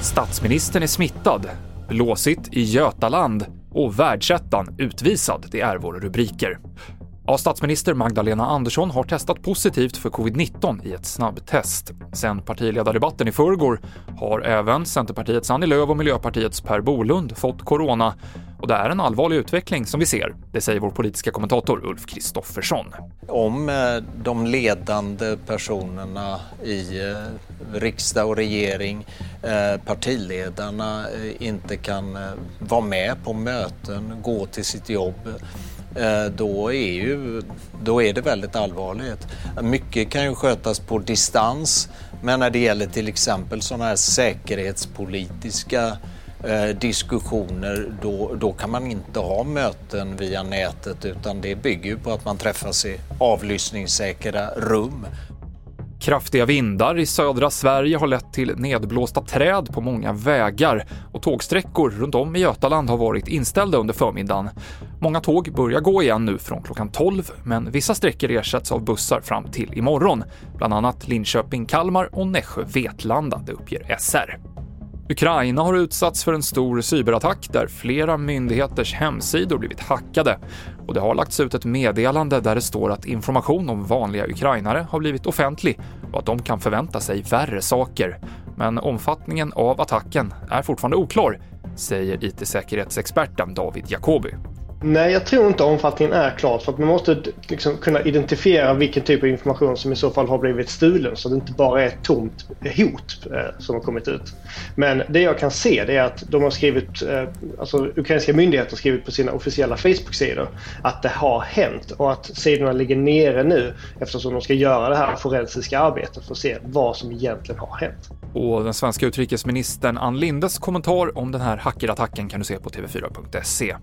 Statsministern är smittad, blåsigt i Götaland och världsettan utvisad, det är våra rubriker. Ja, statsminister Magdalena Andersson har testat positivt för covid-19 i ett snabbtest. Sen partiledardebatten i förrgår har även Centerpartiets Annie Lööf och Miljöpartiets Per Bolund fått corona. Och det är en allvarlig utveckling som vi ser, det säger vår politiska kommentator Ulf Kristoffersson. Om de ledande personerna i riksdag och regering, partiledarna, inte kan vara med på möten, gå till sitt jobb, då är det väldigt allvarligt. Mycket kan ju skötas på distans, men när det gäller till exempel sådana här säkerhetspolitiska diskussioner, då kan man inte ha möten via nätet, utan det bygger på att man träffas i avlyssningssäkra rum. Kraftiga vindar i södra Sverige har lett till nedblåsta träd på många vägar och tågsträckor runt om i Götaland har varit inställda under förmiddagen. Många tåg börjar gå igen nu från klockan 12, men vissa sträckor ersätts av bussar fram till imorgon. Bland annat Linköping-Kalmar och Nässjö-Vetlanda, det uppger SR. Ukraina har utsatts för en stor cyberattack där flera myndigheters hemsidor blivit hackade. Och det har lagts ut ett meddelande där det står att information om vanliga ukrainare har blivit offentlig och att de kan förvänta sig värre saker. Men omfattningen av attacken är fortfarande oklar, säger IT-säkerhetsexperten David Jacobi. Nej, jag tror inte omfattningen är klar, för att man måste liksom kunna identifiera vilken typ av information som i så fall har blivit stulen, så det inte bara är ett tomt hot som har kommit ut. Men det jag kan se det är att de har skrivit, alltså ukrainska myndigheter har skrivit på sina officiella Facebook-sidor att det har hänt och att sidorna ligger nere nu eftersom de ska göra det här forensiska arbetet för att se vad som egentligen har hänt. Och den svenska utrikesministern Ann Lindes kommentar om den här hackerattacken kan du se på tv4.se.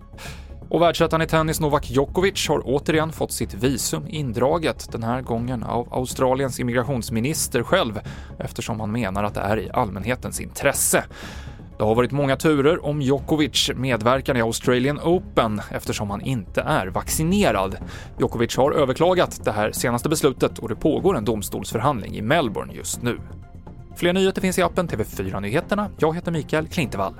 Och världsettan i tennis Novak Djokovic har återigen fått sitt visum indraget, den här gången av Australiens immigrationsminister själv, eftersom han menar att det är i allmänhetens intresse. Det har varit många turer om Djokovic medverkan i Australian Open eftersom han inte är vaccinerad. Djokovic har överklagat det här senaste beslutet och det pågår en domstolsförhandling i Melbourne just nu. Fler nyheter finns i appen TV4-nyheterna. Jag heter Mikael Klintervall.